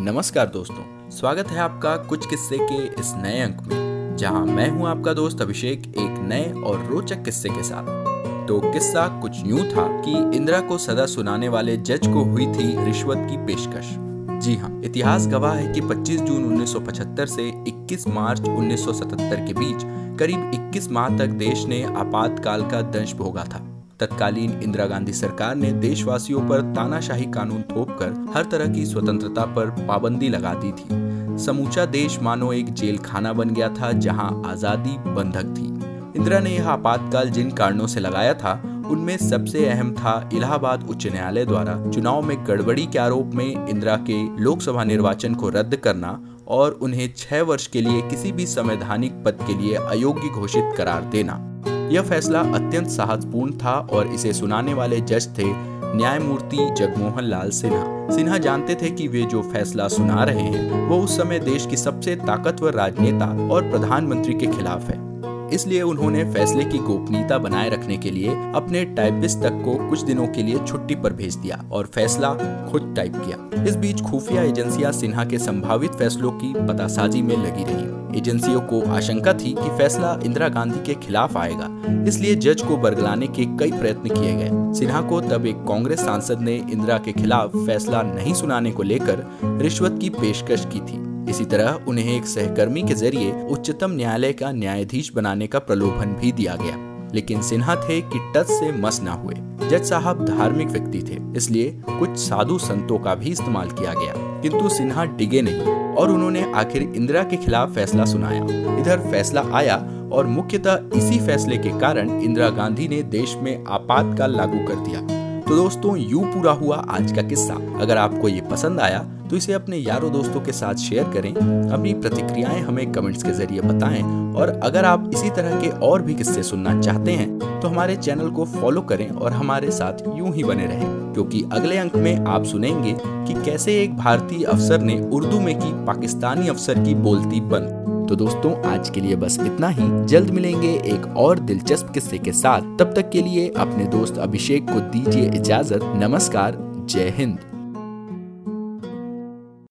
नमस्कार दोस्तों, स्वागत है आपका कुछ किस्से के इस नए अंक में, जहां मैं हूं आपका दोस्त अभिषेक एक नए और रोचक किस्से के साथ। तो किस्सा कुछ यूं था कि इंदिरा को सदा सुनाने वाले जज को हुई थी रिश्वत की पेशकश। जी हाँ, इतिहास गवाह है कि 25 जून 1975 से 21 मार्च 1977 के बीच करीब 21 माह तक देश ने आपातकाल का दंश भोगा था। तत्कालीन इंदिरा गांधी सरकार ने देशवासियों पर तानाशाही कानून थोपकर हर तरह की स्वतंत्रता पर पाबंदी लगा दी थी। समूचा देश मानो एक जेल खाना बन गया था, जहां आजादी बंधक थी। इंदिरा ने यह आपातकाल जिन कारणों से लगाया था, उनमें सबसे अहम था इलाहाबाद उच्च न्यायालय द्वारा चुनाव में गड़बड़ी के आरोप में इंदिरा के लोकसभा निर्वाचन को रद्द करना और उन्हें 6 वर्ष के लिए किसी भी संवैधानिक पद के लिए अयोग्य घोषित करार देना। यह फैसला अत्यंत साहसपूर्ण था और इसे सुनाने वाले जज थे न्यायमूर्ति जगमोहन लाल सिन्हा। सिन्हा जानते थे कि वे जो फैसला सुना रहे हैं वो उस समय देश की सबसे ताकतवर राजनेता और प्रधानमंत्री के खिलाफ है। इसलिए उन्होंने फैसले की गोपनीयता बनाए रखने के लिए अपने टाइपिस्ट तक को कुछ दिनों के लिए छुट्टी पर भेज दिया और फैसला खुद टाइप किया। इस बीच खुफिया एजेंसियां सिन्हा के संभावित फैसलों की पतासाजी में लगी रही। एजेंसियों को आशंका थी कि फैसला इंदिरा गांधी के खिलाफ आएगा, इसलिए जज को बरगलाने के कई प्रयत्न किए गए। सिन्हा को तब एक कांग्रेस सांसद ने इंदिरा के खिलाफ फैसला नहीं सुनाने को लेकर रिश्वत की पेशकश की थी। इसी तरह उन्हें एक सहकर्मी के जरिए उच्चतम न्यायालय का न्यायाधीश बनाने का प्रलोभन भी दिया गया, लेकिन सिन्हा थे कि टच से मस ना हुए। जज साहब धार्मिक व्यक्ति थे, इसलिए कुछ साधु संतों का भी इस्तेमाल किया गया, किंतु सिन्हा डिगे नहीं और उन्होंने आखिर इंदिरा के खिलाफ फैसला सुनाया। इधर फैसला आया और मुख्यतः इसी फैसले के कारण इंदिरा गांधी ने देश में आपातकाल लागू कर दिया। तो दोस्तों, यूं पूरा हुआ आज का किस्सा। अगर आपको ये पसंद आया तो इसे अपने यारों दोस्तों के साथ शेयर करें। अपनी प्रतिक्रियाएं हमें कमेंट्स के जरिए बताएं और अगर आप इसी तरह के और भी किस्से सुनना चाहते हैं तो हमारे चैनल को फॉलो करें और हमारे साथ यूं ही बने रहें, क्योंकि अगले अंक में आप सुनेंगे कि कैसे एक भारतीय अफसर ने उर्दू में की पाकिस्तानी अफसर की बोलती बंद। तो दोस्तों, आज के लिए बस इतना ही। जल्द मिलेंगे एक और दिलचस्प किस्से के साथ। तब तक के लिए अपने दोस्त अभिषेक को दीजिए इजाजत। नमस्कार, जय हिंद।